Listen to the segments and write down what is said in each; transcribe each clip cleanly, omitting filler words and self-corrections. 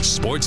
Sports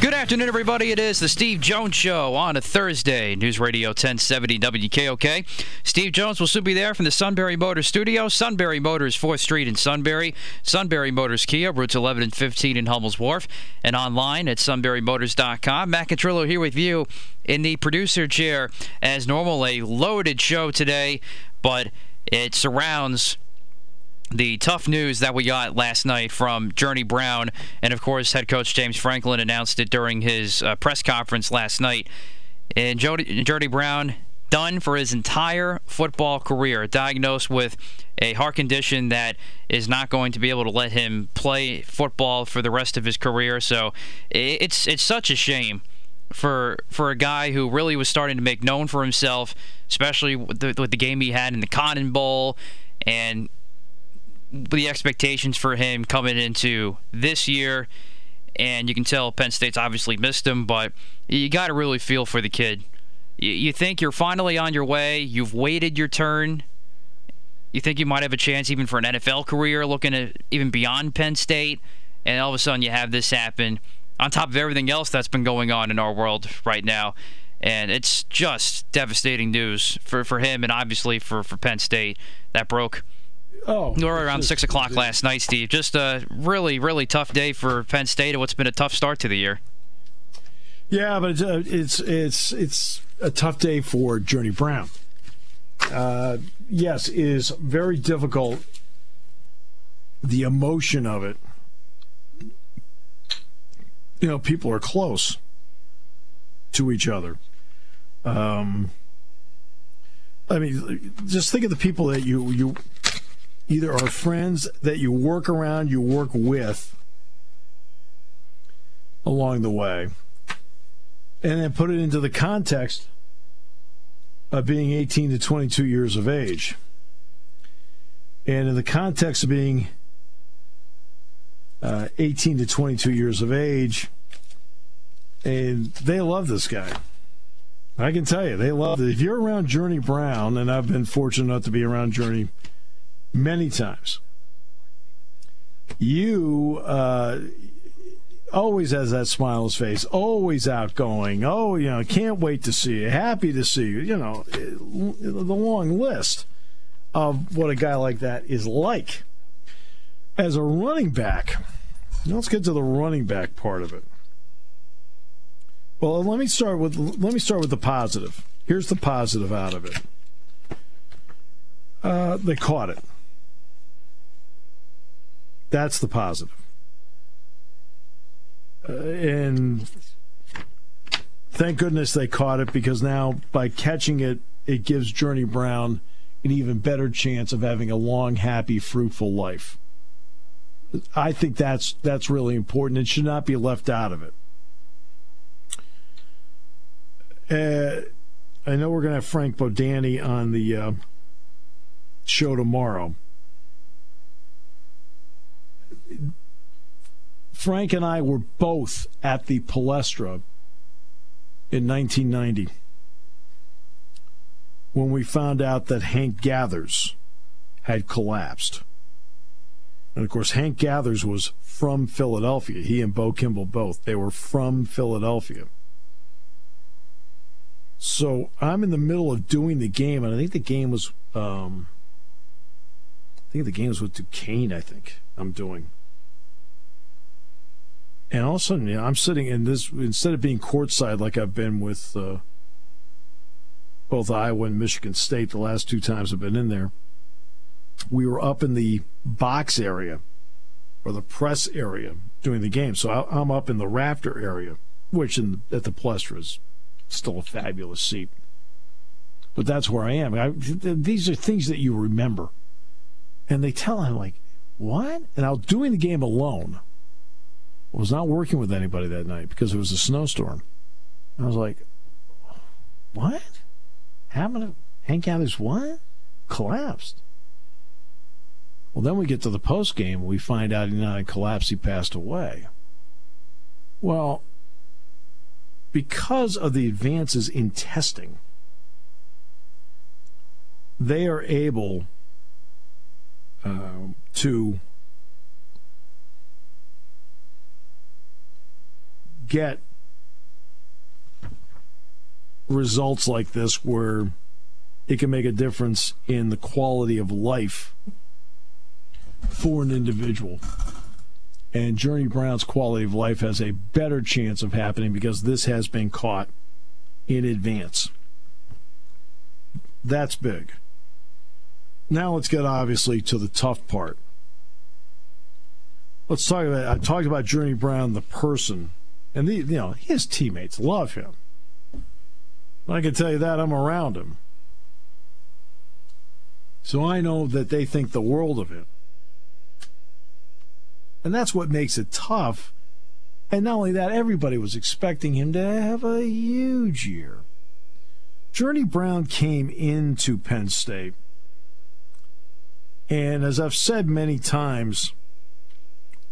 Good afternoon, everybody. It is the Steve Jones Show on a Thursday. News Radio 1070 WKOK. Steve Jones will soon be there from the Sunbury Motors Studio. Sunbury Motors, 4th Street in Sunbury. Sunbury Motors Kia, routes 11 and 15 in Hummel's Wharf. And online at sunburymotors.com. Matt Catrillo here with you in the producer chair. As normal, a loaded show today, but it surrounds the tough news that we got last night from Journey Brown, and of course, head coach James Franklin announced it during his press conference last night. And Journey Brown, done for his entire football career, diagnosed with a heart condition that is not going to be able to let him play football for the rest of his career. So it's such a shame for a guy who really was starting to make known for himself, especially with the game he had in the Cotton Bowl, and the expectations for him coming into this year. And you can tell Penn State's obviously missed him, but you got to really feel for the kid. You think you're finally on your way. You've waited your turn. You think you might have a chance even for an NFL career, looking at even beyond Penn State, and all of a sudden you have this happen on top of everything else that's been going on in our world right now. And it's just devastating news for him, and obviously for Penn State. That broke around 6 o'clock last night, Steve. Just a really, really tough day for Penn State and what's been a tough start to the year. Yeah, but it's a tough day for Journey Brown. Yes, it is very difficult. The emotion of it. You know, people are close to each other. I mean, just think of the people that you either are friends that you work around, you work with along the way, and then put it into the context of being 18 to 22 years of age, and in the context of being 18 to 22 years of age, and they love this guy. I can tell you, they love it. If you're around Journey Brown, and I've been fortunate enough to be around Journey many times, you always has that smile on his face, always outgoing. Oh, you know, can't wait to see you, happy to see you. You know, the long list of what a guy like that is like. As a running back, let's get to the running back part of it. Well, let me start with the positive. Here's the positive out of it. They caught it. That's the positive. And thank goodness they caught it, because now by catching it, it gives Journey Brown an even better chance of having a long, happy, fruitful life. I think that's really important. It should not be left out of it. I know we're going to have Frank Bodani on the show tomorrow. Frank and I were both at the Palestra in 1990 when we found out that Hank Gathers had collapsed. And of course, Hank Gathers was from Philadelphia. He and Bo Kimball both. They were from Philadelphia. So I'm in the middle of doing the game, and I think the game was I think the game was with Duquesne, I think I'm doing. And all of a sudden, you know, I'm sitting in this, instead of being courtside like I've been with both Iowa and Michigan State the last two times I've been in there, we were up in the box area or the press area doing the game. So I'm up in the rafter area, which at the Palestra is still a fabulous seat. But that's where I am. These are things that you remember. And they tell him, like, what? And I was doing the game alone. I was not working with anybody that night because it was a snowstorm. And I was like, what? Happened to Hank Gathers, what? Collapsed. Well, then we get to the post game. We find out he not in collapse. He passed away. Well, because of the advances in testing, they are able to get results like this where it can make a difference in the quality of life for an individual. And Journey Brown's quality of life has a better chance of happening because this has been caught in advance. That's big. Now let's get, obviously, to the tough part. Let's talk about, I talked about Journey Brown, the person, and you know, his teammates love him. I can tell you that I'm around him. So I know that they think the world of him. And that's what makes it tough. And not only that, everybody was expecting him to have a huge year. Journey Brown came into Penn State. And as I've said many times,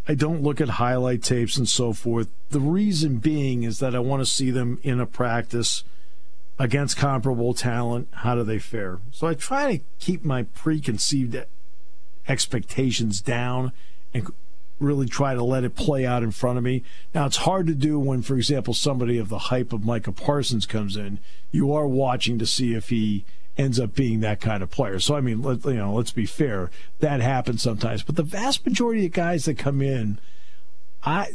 I don't look at highlight tapes and so forth. The reason being is that I want to see them in a practice against comparable talent. How do they fare? So I try to keep my preconceived expectations down and really try to let it play out in front of me. Now, it's hard to do when, for example, somebody of the hype of Micah Parsons comes in. You are watching to see if he ends up being that kind of player. So, I mean, let's be fair. That happens sometimes. But the vast majority of guys that come in,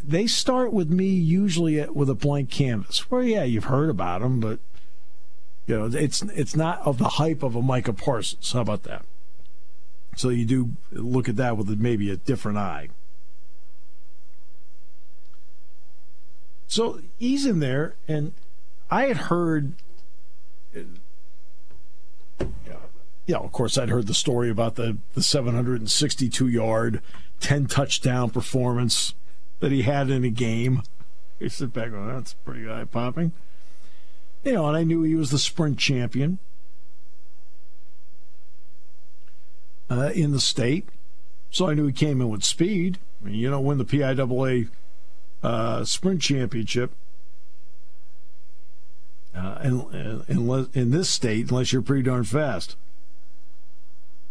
they start with me usually with a blank canvas. Well, yeah, you've heard about them, but, you know, it's not of the hype of a Micah Parsons. How about that? So you do look at that with maybe a different eye. So he's in there, and I had heard, of course, I'd heard the story about the 762-yard, 10-touchdown performance that he had in a game. You sit back and go, that's pretty eye-popping. You know, and I knew he was the sprint champion in the state. So I knew he came in with speed. I mean, you don't win the PIAA sprint championship in this state unless you're pretty darn fast.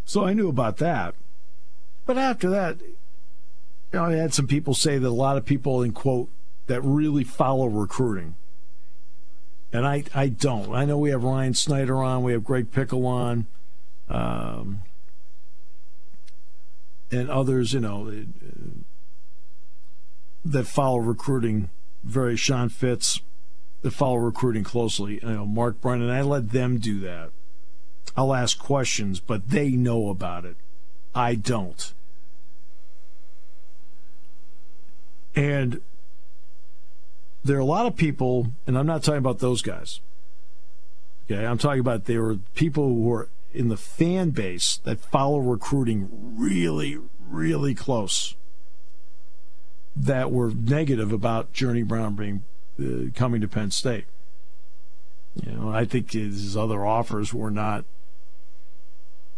So I knew about that. But after that, you know, I had some people say that a lot of people, in quote, that really follow recruiting. And I don't. I know we have Ryan Snyder on. We have Greg Pickle on. And others, you know, that follow recruiting very, Sean Fitz, that follow recruiting closely, you know, Mark Brennan. I let them do that. I'll ask questions, but they know about it. I don't. And there are a lot of people, and I'm not talking about those guys. Okay, I'm talking about there were people who were in the fan base that follow recruiting really, really close that were negative about Journey Brown coming to Penn State. You know, I think his other offers were not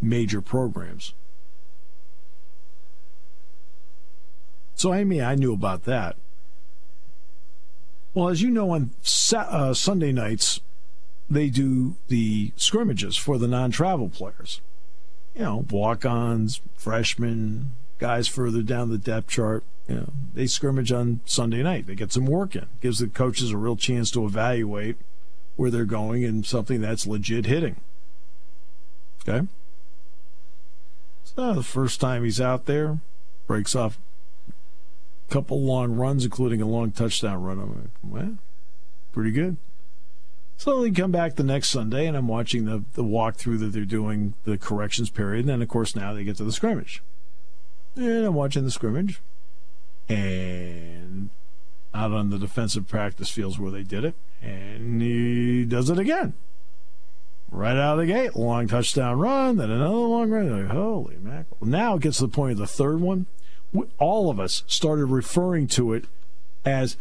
major programs. So, I mean, I knew about that. Well, as you know, on Sunday nights, they do the scrimmages for the non-travel players. You know, walk-ons, freshmen, guys further down the depth chart. You know, they scrimmage on Sunday night. They get some work in. Gives the coaches a real chance to evaluate where they're going and something that's legit hitting. Okay? The first time he's out there, breaks off a couple long runs, including a long touchdown run. I'm like, well, pretty good. So they come back the next Sunday, and I'm watching the walkthrough that they're doing, the corrections period. And then, of course, now they get to the scrimmage. And I'm watching the scrimmage. And out on the defensive practice fields where they did it. And he does it again. Right out of the gate, long touchdown run, then another long run. Like, holy mackerel. Now it gets to the point of the third one. All of us started referring to it as,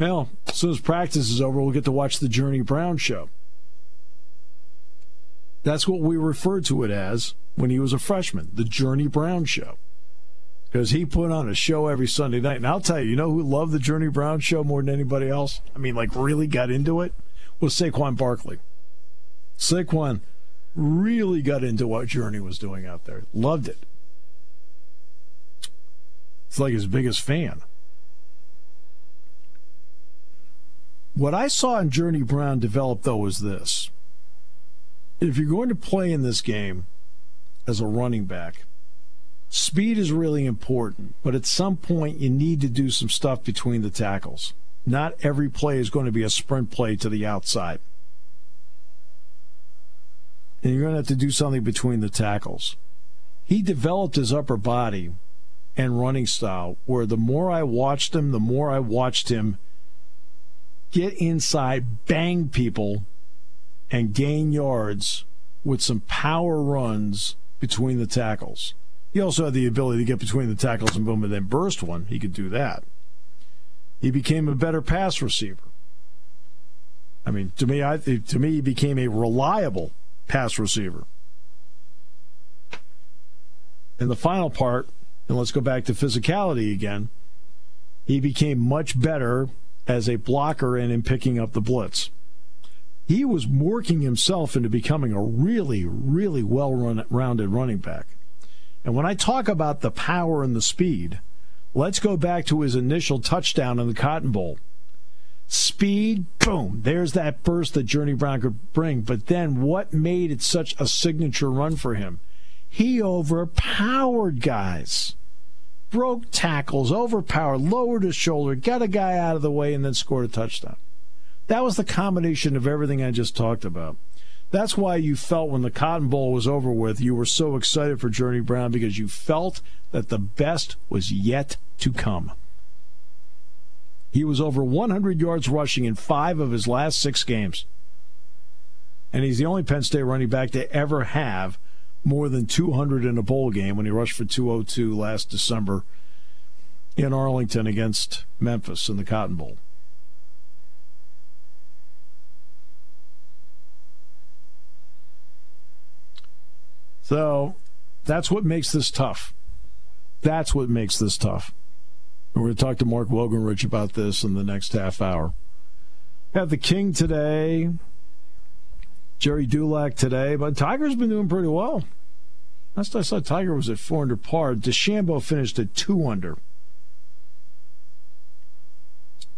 well, as soon as practice is over, we'll get to watch the Journey Brown show. That's what we referred to it as when he was a freshman, the Journey Brown show. Because he put on a show every Sunday night. And I'll tell you, you know who loved the Journey Brown show more than anybody else? I mean, like, really got into it? Was Saquon Barkley. Saquon really got into what Journey was doing out there. Loved it. It's like his biggest fan. What I saw in Journey Brown develop, though, was this. If you're going to play in this game as a running back, speed is really important, but at some point you need to do some stuff between the tackles. Not every play is going to be a sprint play to the outside. And you're going to have to do something between the tackles. He developed his upper body and running style where the more I watched him, get inside, bang people, and gain yards with some power runs between the tackles. He also had the ability to get between the tackles and boom, and then burst one. He could do that. He became a better pass receiver. I mean, to me, he became a reliable pass receiver. And the final part, and let's go back to physicality again, he became much better as a blocker and in picking up the blitz. He was working himself into becoming a really, really well-rounded running back. And when I talk about the power and the speed, let's go back to his initial touchdown in the Cotton Bowl. Speed, boom, there's that burst that Journey Brown could bring. But then what made it such a signature run for him? He overpowered guys. Broke tackles, overpowered, lowered his shoulder, got a guy out of the way, and then scored a touchdown. That was the combination of everything I just talked about. That's why you felt when the Cotton Bowl was over with, you were so excited for Journey Brown because you felt that the best was yet to come. He was over 100 yards rushing in 5 of his last 6 games. And he's the only Penn State running back to ever have more than 200 in a bowl game when he rushed for 202 last December in Arlington against Memphis in the Cotton Bowl. So that's what makes this tough. That's what makes this tough. We're going to talk to Mark Wogenrich about this in the next half hour. We have the King today, Jerry Dulac today, but Tiger's been doing pretty well. Last I saw, Tiger was at 4 under par. DeChambeau finished at 2 under.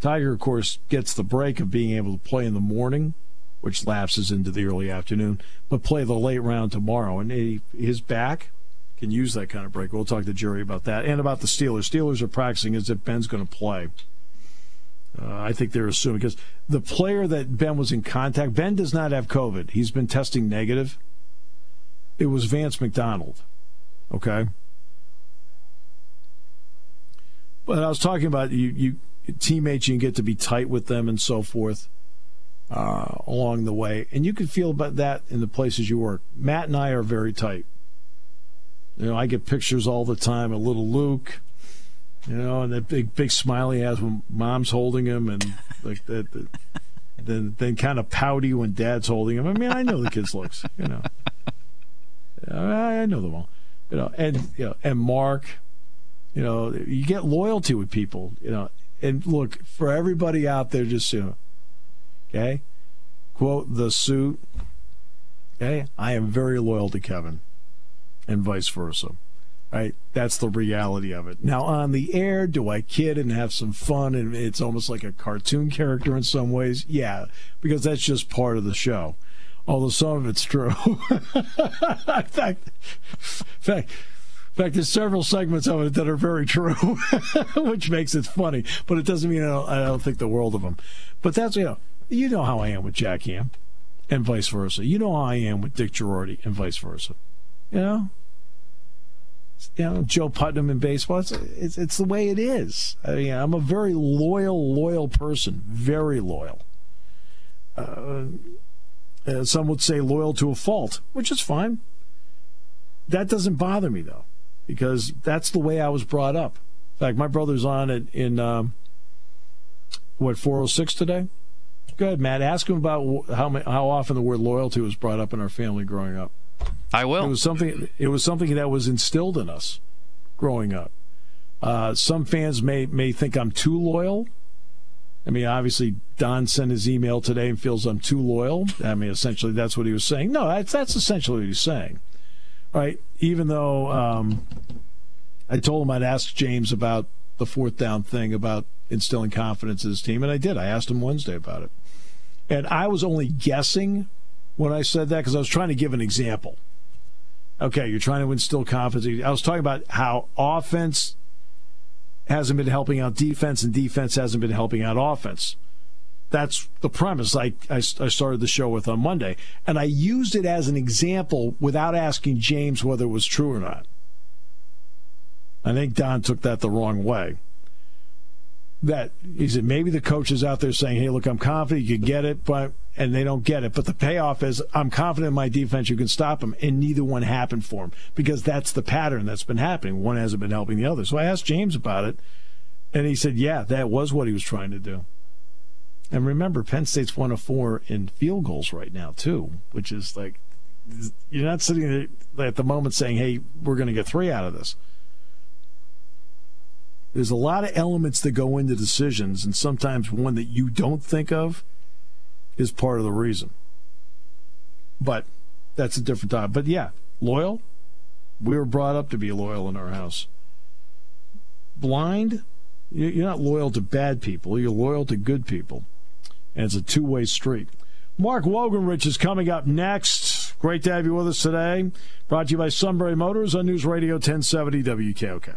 Tiger, of course, gets the break of being able to play in the morning, which lapses into the early afternoon, but play the late round tomorrow. And his back can use that kind of break. We'll talk to Jerry about that and about the Steelers. Steelers are practicing as if Ben's going to play. I think they're assuming because the player that Ben was in contact, Ben does not have COVID. He's been testing negative. It was Vance McDonald, okay? But I was talking about you teammates, you can get to be tight with them and so forth along the way. And you can feel about that in the places you work. Matt and I are very tight. You know, I get pictures all the time of little Luke. You know, and that big smile he has when mom's holding him, and like that, then kind of pouty when dad's holding him. I mean, I know the kids' looks, you know. I know them all, you know. And you know, and Mark, you know, you get loyalty with people, you know. And look, for everybody out there, just you know, okay, quote the suit. Okay, I am very loyal to Kevin, and vice versa. Right, that's the reality of it. Now, on the air, do I kid and have some fun? And it's almost like a cartoon character in some ways. Yeah, because that's just part of the show. Although some of it's true. In fact, In fact, there's several segments of it that are very true, which makes it funny. But it doesn't mean I don't think the world of them. But that's, you know how I am with Jack Ham and vice versa. You know how I am with Dick Girardi and vice versa. You know, Joe Putnam in baseball. It's the way it is. I mean, I'm a very loyal person, very loyal. Some would say loyal to a fault, which is fine. That doesn't bother me though, because that's the way I was brought up. In fact, my brother's on it in 406 today. Go ahead, Matt. Ask him about how often the word loyalty was brought up in our family growing up. I will. It was something that was instilled in us growing up. Some fans may think I'm too loyal. I mean, obviously, Don sent his email today and feels I'm too loyal. I mean, essentially, that's what he was saying. No, that's essentially what he's saying, right? Even though I told him I'd ask James about the fourth down thing, about instilling confidence in his team, and I did. I asked him Wednesday about it. And I was only guessing when I said that because I was trying to give an example. Okay, you're trying to instill confidence. I was talking about how offense hasn't been helping out defense, and defense hasn't been helping out offense. That's the premise I started the show with on Monday. And I used it as an example without asking James whether it was true or not. I think Don took that the wrong way. That he said, maybe the coach is out there saying, hey, look, I'm confident you can get it, and they don't get it. But the payoff is, I'm confident in my defense, you can stop them. And neither one happened for him, because that's the pattern that's been happening. One hasn't been helping the other. So I asked James about it, and he said, yeah, that was what he was trying to do. And remember, Penn State's 1-4 in field goals right now, too, which is like, you're not sitting there at the moment saying, hey, we're going to get 3 out of this. There's a lot of elements that go into decisions, and sometimes one that you don't think of is part of the reason. But that's a different time. But yeah, loyal. We were brought up to be loyal in our house. Blind, you're not loyal to bad people. You're loyal to good people. And it's a two-way street. Mark Wogenrich is coming up next. Great to have you with us today. Brought to you by Sunbury Motors on News Radio 1070 WKOK.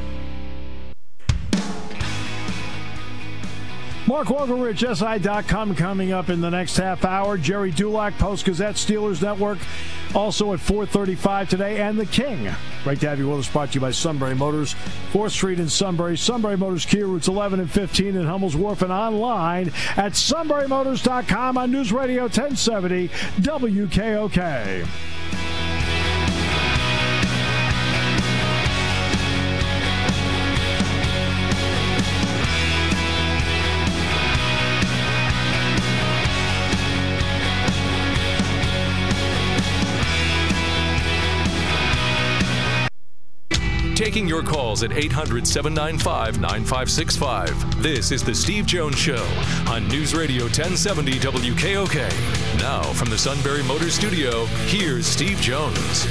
Mark Wogenrich, SI.com, coming up in the next half hour. Jerry Dulac, Post-Gazette, Steelers Network, also at 4:35 today. And The King. Great to have you with us. Brought to you by Sunbury Motors, 4th Street in Sunbury. Sunbury Motors Kia, routes 11 and 15 in Hummel's Wharf, and online at sunburymotors.com on News Radio 1070 WKOK. Taking your calls at 800-795-9565. This is The Steve Jones Show on News Radio 1070 WKOK. Now from the Sunbury Motors Studio, here's Steve Jones.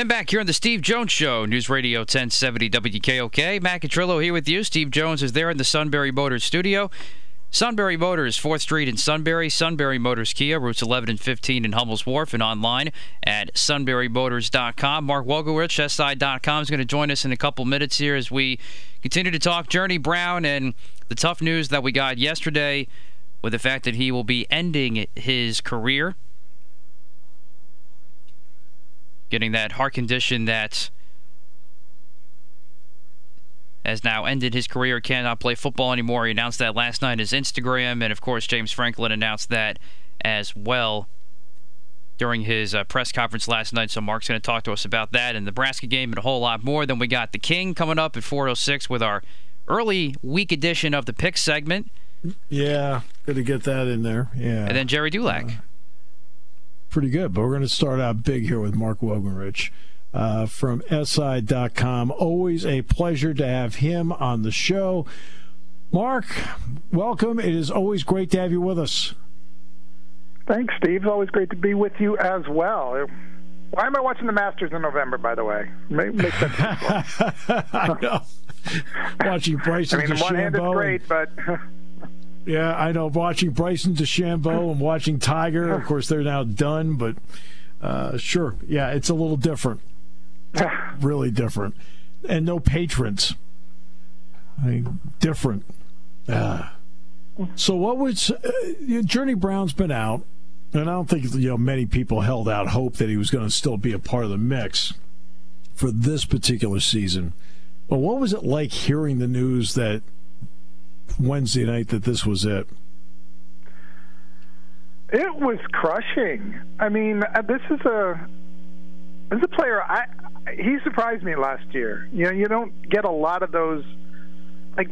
And back here on the Steve Jones Show, News Radio 1070 WKOK. Matt Catrillo here with you. Steve Jones is there in the Sunbury Motors studio. Sunbury Motors, 4th Street in Sunbury. Sunbury Motors Kia, routes 11 and 15 in Hummel's Wharf, and online at sunburymotors.com. Mark Wogenrich, SI.com, is going to join us in a couple minutes here as we continue to talk Journey Brown and the tough news that we got yesterday with the fact that he will be ending his career. Getting that heart condition that has now ended his career, cannot play football anymore. He announced that last night on his Instagram, and of course James Franklin announced that as well during his press conference last night. So Mark's going to talk to us about that and the Nebraska game and a whole lot more. Then we got the King coming up at 4:06 with our early week edition of the pick segment. Yeah, good to get that in there. Yeah, and then Jerry Dulac. Pretty good, but we're going to start out big here with Mark Wogenrich from SI.com. Always a pleasure to have him on the show. Mark, welcome. It is always great to have you with us. Thanks, Steve. It's always great to be with you as well. Why am I watching the Masters in November, by the way? Make sense. I know. Watching Bryson DeChambeau. I mean, one hand is great, but... Yeah, I know. Watching Bryson DeChambeau and watching Tiger, of course, they're now done, but sure. Yeah, it's a little different. Really different. And no patrons. I mean, different. So what was Journey Brown's been out, and I don't think many people held out hope that he was going to still be a part of the mix for this particular season. But what was it like hearing the news that Wednesday night that this was it? It was crushing. I mean, this is a player. He surprised me last year. You know, you don't get a lot of those like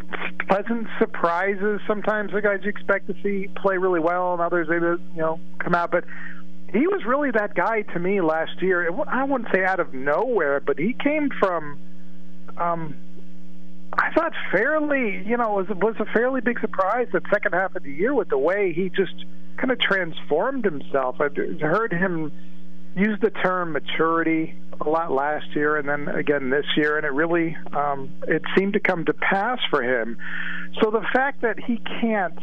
pleasant surprises. Sometimes the guys you expect to see play really well, and others they come out. But he was really that guy to me last year. I wouldn't say out of nowhere, but he came from. I thought fairly, it was a fairly big surprise that second half of the year with the way he just kind of transformed himself. I heard him use the term maturity a lot last year and then again this year, and it really it seemed to come to pass for him. So the fact that he can't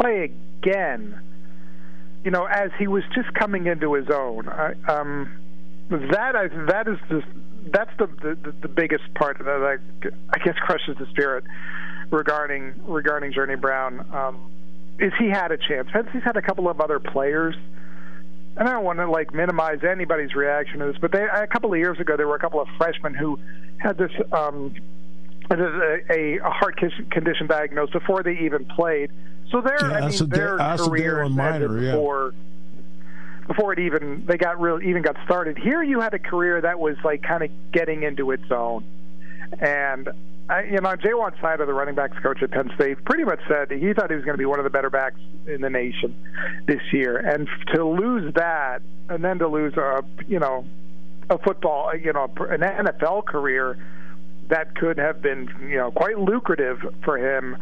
play again, as he was just coming into his own, That's the biggest part that I guess crushes the spirit regarding Journey Brown. Is he had a chance? He's had a couple of other players, and I don't want to minimize anybody's reaction to this, but a couple of years ago there were a couple of freshmen who had this a heart condition diagnosed before they even played. So their career ended before. Yeah. Before it even got started. Here you had a career that was kind of getting into its own, and Jaywan Sider, the running backs coach at Penn State, pretty much said he thought he was going to be one of the better backs in the nation this year, and to lose that, and then to lose a football an NFL career that could have been quite lucrative for him,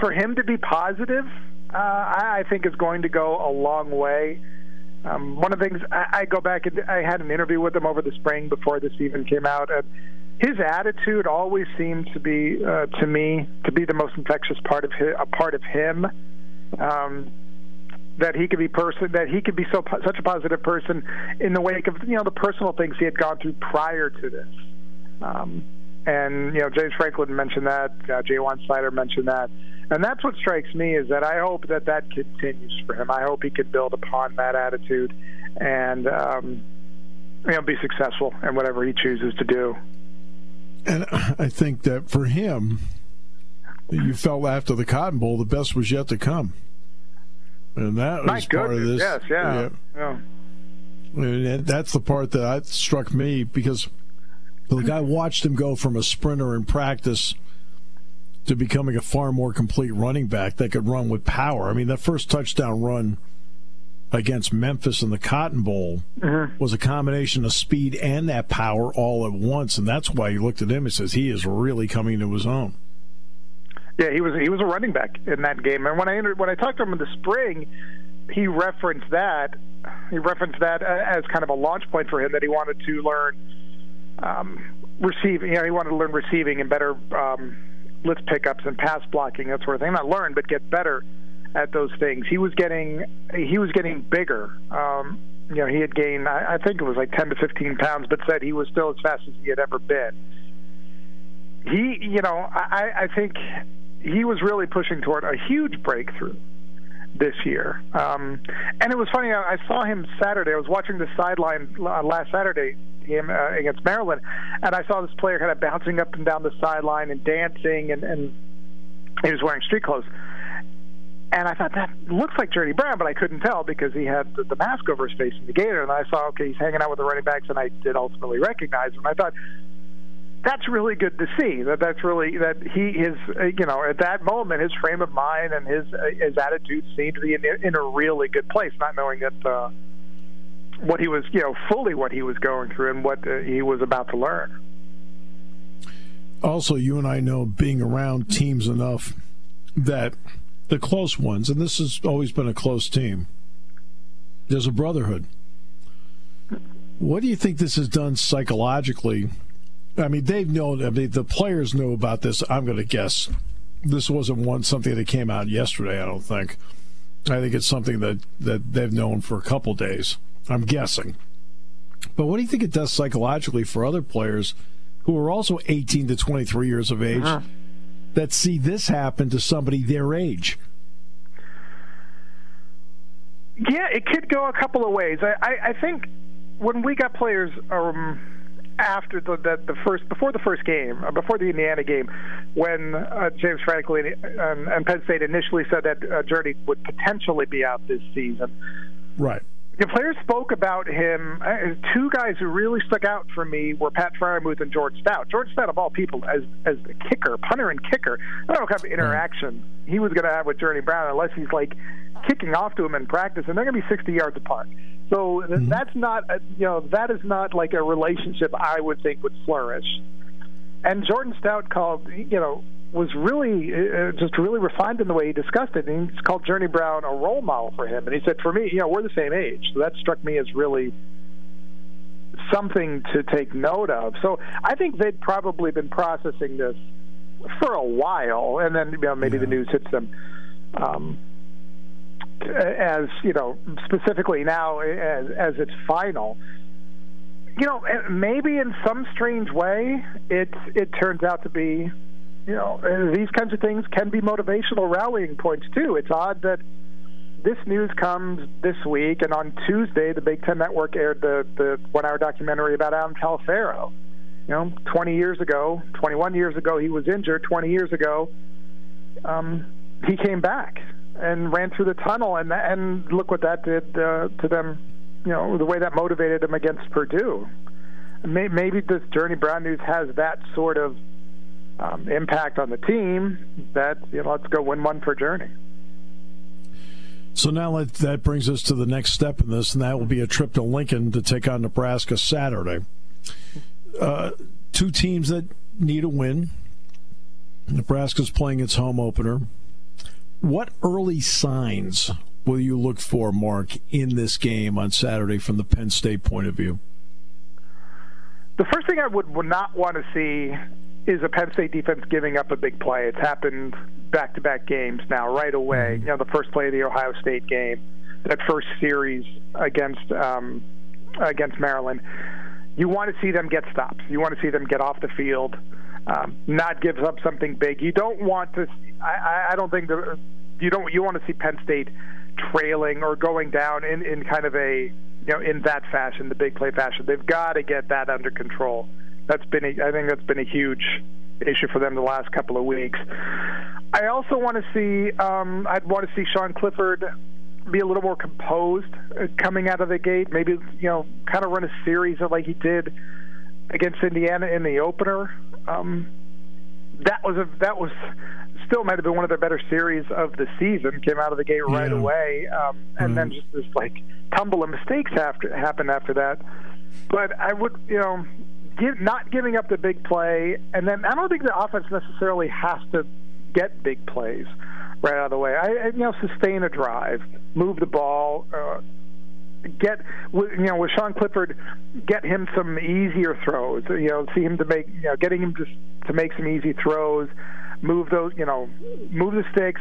for him to be positive, I think is going to go a long way. One of the things I go back and I had an interview with him over the spring before this even came out. His attitude always seemed to be, to me, to be the most infectious part of him. That he could be such a positive person in the wake of the personal things he had gone through prior to this. And James Franklin mentioned that. Jaywan Snyder mentioned that. And that's what strikes me, is that I hope that continues for him. I hope he could build upon that attitude and be successful in whatever he chooses to do. And I think that for him, you felt after the Cotton Bowl, the best was yet to come. And that was part of this. Yes, yeah. And that's the part that struck me, because the guy watched him go from a sprinter in practice to becoming a far more complete running back that could run with power. I mean, that first touchdown run against Memphis in the Cotton Bowl was a combination of speed and that power all at once, and that's why you looked at him and says he is really coming to his own. Yeah, he was a running back in that game, and when I talked to him in the spring, he referenced that as kind of a launch point for him, that he wanted to learn receiving. You know, he wanted to learn receiving and better blitz pickups and pass blocking, that sort of thing. Not learn, but get better at those things. He was getting bigger. You know, he had gained, I think it was like 10 to 15 pounds, but said he was still as fast as he had ever been. He, you know, I think he was really pushing toward a huge breakthrough this year. And it was funny, I saw him Saturday. I was watching the sideline last Saturday, him against Maryland, and I saw this player kind of bouncing up and down the sideline and dancing, and he was wearing street clothes. And I thought, that looks like Journey Brown, but I couldn't tell because he had the mask over his face and the gator. And I saw, okay, he's hanging out with the running backs, and I did ultimately recognize him. I thought, that's really good to see. That's really he is. You know, at that moment, his frame of mind and his attitude seemed to be in a really good place, not knowing that what he was, you know, fully what he was going through and what he was about to learn. Also, you and I know, being around teams enough that the close ones, and this has always been a close team, there's a brotherhood. What do you think this has done psychologically? I mean, they've known, I mean, the players know about this, I'm going to guess. This wasn't something that came out yesterday, I don't think. I think it's something that they've known for a couple days, I'm guessing. But what do you think it does psychologically for other players who are also 18 to 23 years of age, uh-huh, that see this happen to somebody their age? Yeah, it could go a couple of ways. I think when we got players after before the Indiana game, when James Franklin and Penn State initially said that Journey would potentially be out this season, right? The players spoke about him. Two guys who really stuck out for me were Pat Fryermuth and George Stout. George Stout, of all people, as the kicker, punter and kicker, I don't know what kind of interaction he was going to have with Journey Brown unless he's, like, kicking off to him in practice, and they're going to be 60 yards apart. So that's not, that is not like a relationship I would think would flourish. And Jordan Stout was really just really refined in the way he discussed it, and he's called Journey Brown a role model for him. And he said, for me, we're the same age. So that struck me as really something to take note of. So I think they'd probably been processing this for a while, and then maybe the news hits them as, specifically now as it's final. Maybe in some strange way it turns out to be, these kinds of things can be motivational rallying points, too. It's odd that this news comes this week, and on Tuesday, the Big Ten Network aired the one-hour documentary about Adam Califaro. 21 years ago, he was injured. 20 years ago, he came back and ran through the tunnel, and look what that did to them, the way that motivated them against Purdue. Maybe this Journey Brown news has that sort of impact on the team that let's go win one for Journey. So now that brings us to the next step in this, and that will be a trip to Lincoln to take on Nebraska Saturday. Two teams that need a win. Nebraska's playing its home opener. What early signs will you look for, Mark, in this game on Saturday from the Penn State point of view? The first thing I would not want to see is a Penn State defense giving up a big play. It's happened back-to-back games now right away. The first play of the Ohio State game, that first series against Maryland. You want to see them get stops. You want to see them get off the field, not give up something big. You don't want to – I don't think – you want to see Penn State trailing or going down in kind of a – in that fashion, the big play fashion. They've got to get that under control. I think that's been a huge issue for them the last couple of weeks. I also want to see Sean Clifford be a little more composed coming out of the gate. Maybe kind of run a series like he did against Indiana in the opener. That was still might have been one of their better series of the season. Came out of the gate right away, and then just this tumble of mistakes happened after that. But I would not giving up the big play, and then I don't think the offense necessarily has to get big plays. right out of the way. Sustain a drive, move the ball, with Sean Clifford, get him some easier throws. See him to make, getting him to make some easy throws, move those, move the sticks,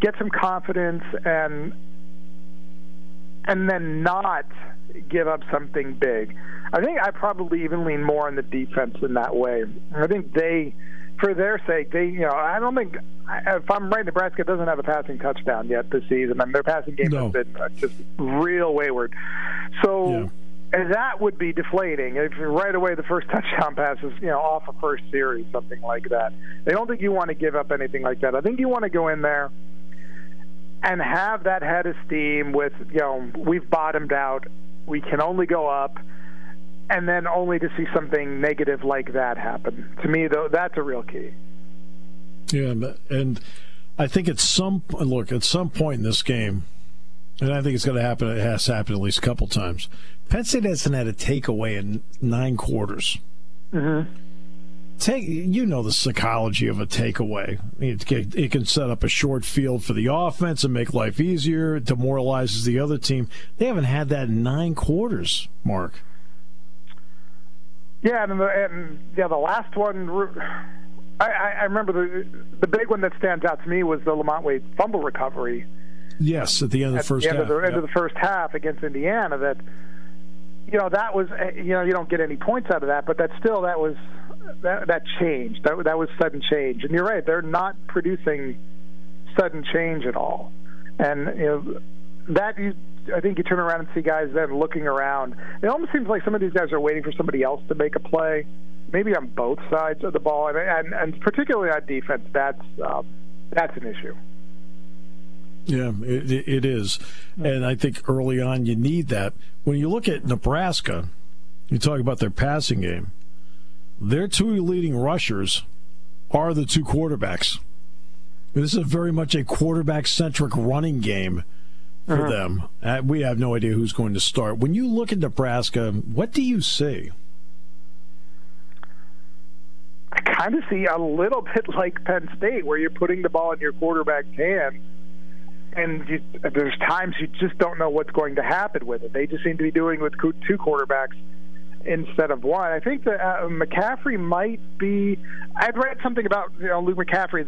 get some confidence, and then not give up something big. I think I probably even lean more on the defense in that way. I think they, for their sake, I don't think, if I'm right, Nebraska doesn't have a passing touchdown yet this season. I mean, their passing game has been just real wayward. So and that would be deflating if right away the first touchdown pass is, off a first series, something like that. They don't think you want to give up anything like that. I think you want to go in there and have that head of steam with, we've bottomed out, we can only go up, and then only to see something negative like that happen. To me, though, that's a real key. Yeah, and I think at some point in this game, and I think it's going to happen, it has happened at least a couple times, Penn State hasn't had a takeaway in 9 quarters. Mm-hmm. The psychology of a takeaway. It can set up a short field for the offense and make life easier. It demoralizes the other team. They haven't had that in 9 quarters, Mark. Yeah, and the last one, I remember the big one that stands out to me was the Lamont Wade fumble recovery. Yes, at the end of the first half. End of the first half against Indiana. That, that was, you don't get any points out of that, but that was. That changed. That was sudden change. And you're right, they're not producing sudden change at all. And I think you turn around and see guys then looking around. It almost seems like some of these guys are waiting for somebody else to make a play, maybe on both sides of the ball, and particularly on defense. That's an issue. Yeah, it is. And I think early on you need that. When you look at Nebraska, you talk about their passing game. Their 2 leading rushers are the 2 quarterbacks. This is very much a quarterback-centric running game for them. We have no idea who's going to start. When you look at Nebraska, what do you see? I kind of see a little bit like Penn State, where you're putting the ball in your quarterback's hand, and there's times you just don't know what's going to happen with it. They just seem to be doing with 2 quarterbacks instead of one. I think that McCaffrey might be. I'd read something about Luke McCaffrey,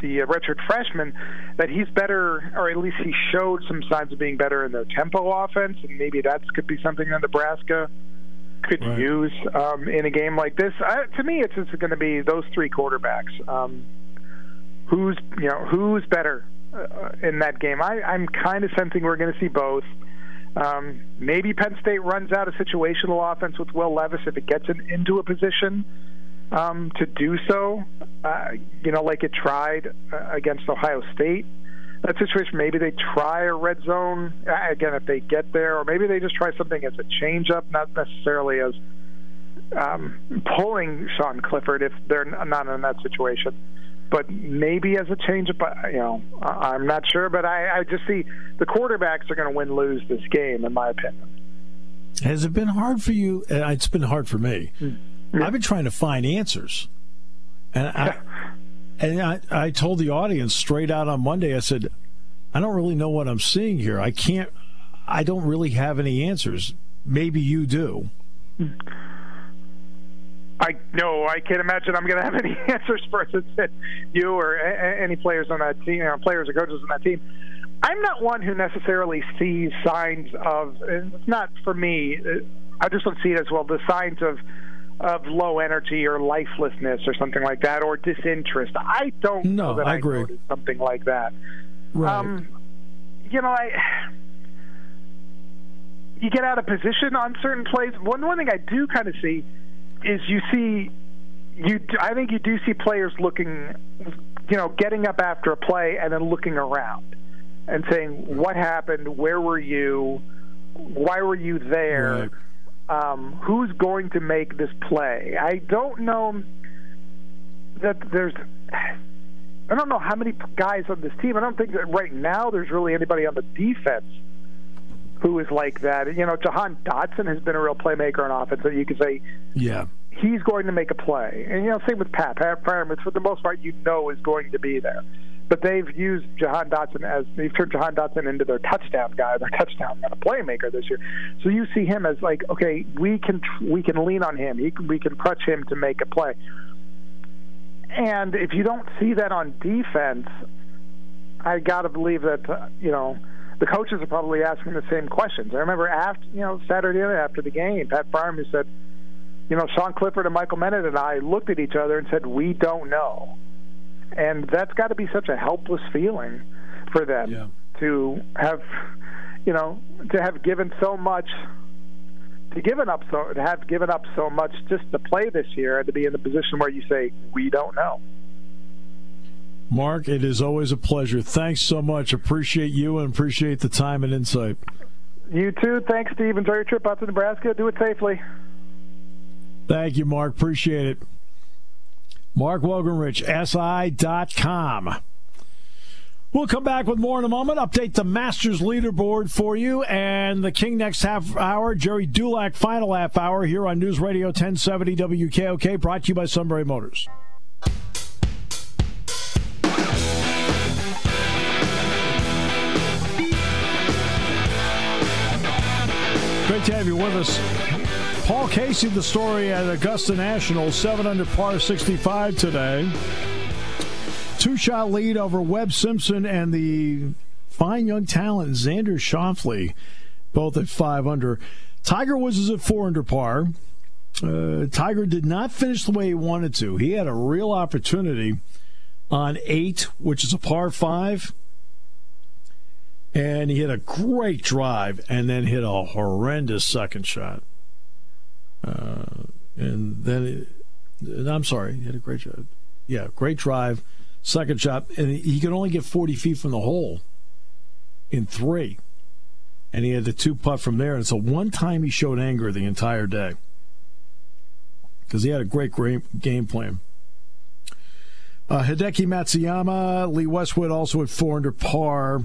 the redshirt freshman, that he's better, or at least he showed some signs of being better in their tempo offense, and maybe that could be something that Nebraska could use in a game like this. To me, it's just going to be those 3 quarterbacks. Who's better in that game? I'm kind of sensing we're going to see both. Maybe Penn State runs out a situational offense with Will Levis if it gets into a position to do so, like it tried against Ohio State. That situation, maybe they try a red zone, again, if they get there, or maybe they just try something as a change-up, not necessarily as pulling Sean Clifford if they're not in that situation. But maybe as a change-up, I'm not sure. But I just see the quarterbacks are going to win-lose this game, in my opinion. Has it been hard for you? It's been hard for me. Mm-hmm. I've been trying to find answers. And I told the audience straight out on Monday, I said, I don't really know what I'm seeing here. I don't really have any answers. Maybe you do. Mm-hmm. I can't imagine I'm going to have any answers for you or any players on that team, players or coaches on that team. I'm not one who necessarily sees signs of, and it's not for me, I just don't see it as well, the signs of low energy or lifelessness or something like that, or disinterest. I don't know that I agree. Noticed something like that. Right. You get out of position on certain plays. One thing I do kind of see is I think you do see players looking, getting up after a play and then looking around and saying, what happened? Where were you? Why were you there? Right. Who's going to make this play? I don't know that there's – I don't know how many guys on this team. I don't think that right now there's really anybody on the defense who is like that. Jahan Dotson has been a real playmaker on offense, so you could say he's going to make a play. And, same with Pat. Pat Fryermuth, for the most part, is going to be there. But they've used Jahan Dotson they've turned Jahan Dotson into their touchdown guy, their touchdown playmaker this year. So you see him as like, okay, we can lean on him. We can crutch him to make a play. And if you don't see that on defense, I got to believe that, you know, the coaches are probably asking the same questions. I remember after, you know, Saturday after the game, Pat Farmer said, you know, Sean Clifford and Michael Bennett and I looked at each other and said, we don't know. And that's got to be such a helpless feeling for them to have, you know, to have given so much, to have given up so much just to play this year and to be in the position where you say, we don't know. Mark, it is always a pleasure. Thanks so much. Appreciate you and appreciate the time and insight. You too. Thanks, Steve. Enjoy your trip out to Nebraska. Do it safely. Thank you, Mark. Appreciate it. Mark Wogenrich, SI.com. We'll come back with more in a moment. Update the Masters leaderboard for you and the King next half hour. Jerry Dulac, final half hour here on News Radio 1070 WKOK, brought to you by Sunbury Motors. Great to have you with us. Paul Casey, the story at Augusta National, 7 under par 65 today. Two-shot lead over Webb Simpson and the fine young talent Xander Schauffele, both at 5 under. Tiger Woods is at 4 under par. Tiger did not finish the way he wanted to. He had a real opportunity on 8, which is a par 5. And he hit a great drive and then hit a horrendous second shot. He had a great shot. Yeah, great drive, second shot, and he could only get 40 feet from the hole in 3, and he had the 2-putt from there. And so one time he showed anger the entire day because he had a great game plan. Hideki Matsuyama, Lee Westwood also at 4 under par,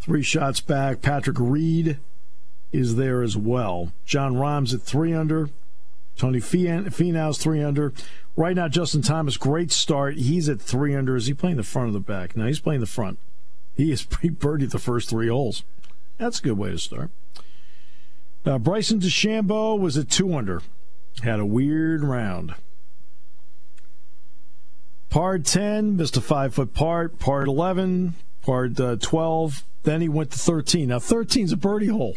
3 shots back. Patrick Reed is there as well. John Rahm's at 3 under. Tony Finau's 3 under. Right now, Justin Thomas, great start. He's at 3 under. Is he playing the front or the back? No, he's playing the front. He birdied the first 3 holes. That's a good way to start. Bryson DeChambeau was at 2 under. Had a weird round. Par 10, missed a 5-foot part. Par 11, par 12. Then he went to 13. Now, 13's a birdie hole.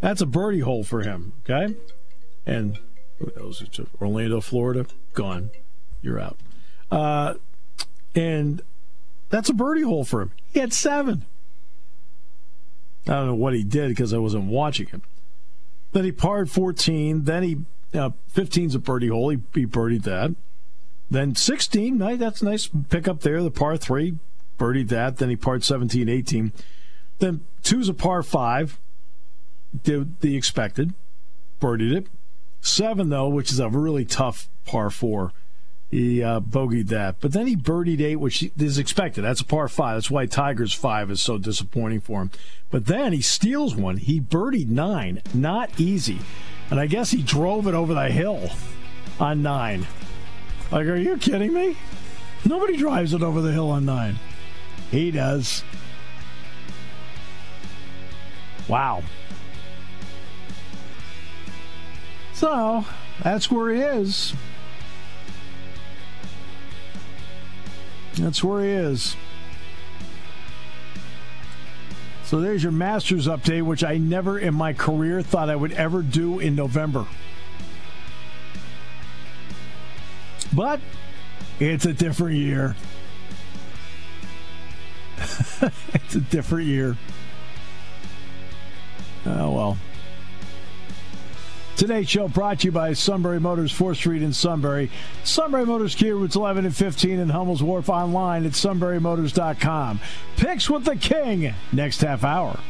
That's a birdie hole for him, okay? And Orlando, Florida, gone. You're out. And that's a birdie hole for him. He had 7. I don't know what he did because I wasn't watching him. Then he parred 14. Then he 15's a birdie hole. He birdied that. Then 16, that's a nice pick up there, the par 3, birdied that. Then he parred 17, 18. Then 2's a par 5. Did the expected, birdied it. 7 though, which is a really tough par 4, he bogeyed that. But then he birdied 8, which is expected. That's a par 5. That's why Tiger's 5 is so disappointing for him. But then he steals one. He birdied 9, not easy. And I guess he drove it over the hill on 9. Like, are you kidding me? Nobody drives it over the hill on 9. He does. Wow. So, that's where he is. That's where he is. So there's your Masters update, which I never in my career thought I would ever do in November. But it's a different year. It's a different year. Oh, well. Today's show brought to you by Sunbury Motors, 4th Street in Sunbury. Sunbury Motors Kia, routes 11 and 15 in Hummel's Wharf, online at sunburymotors.com. Picks with the King next half hour.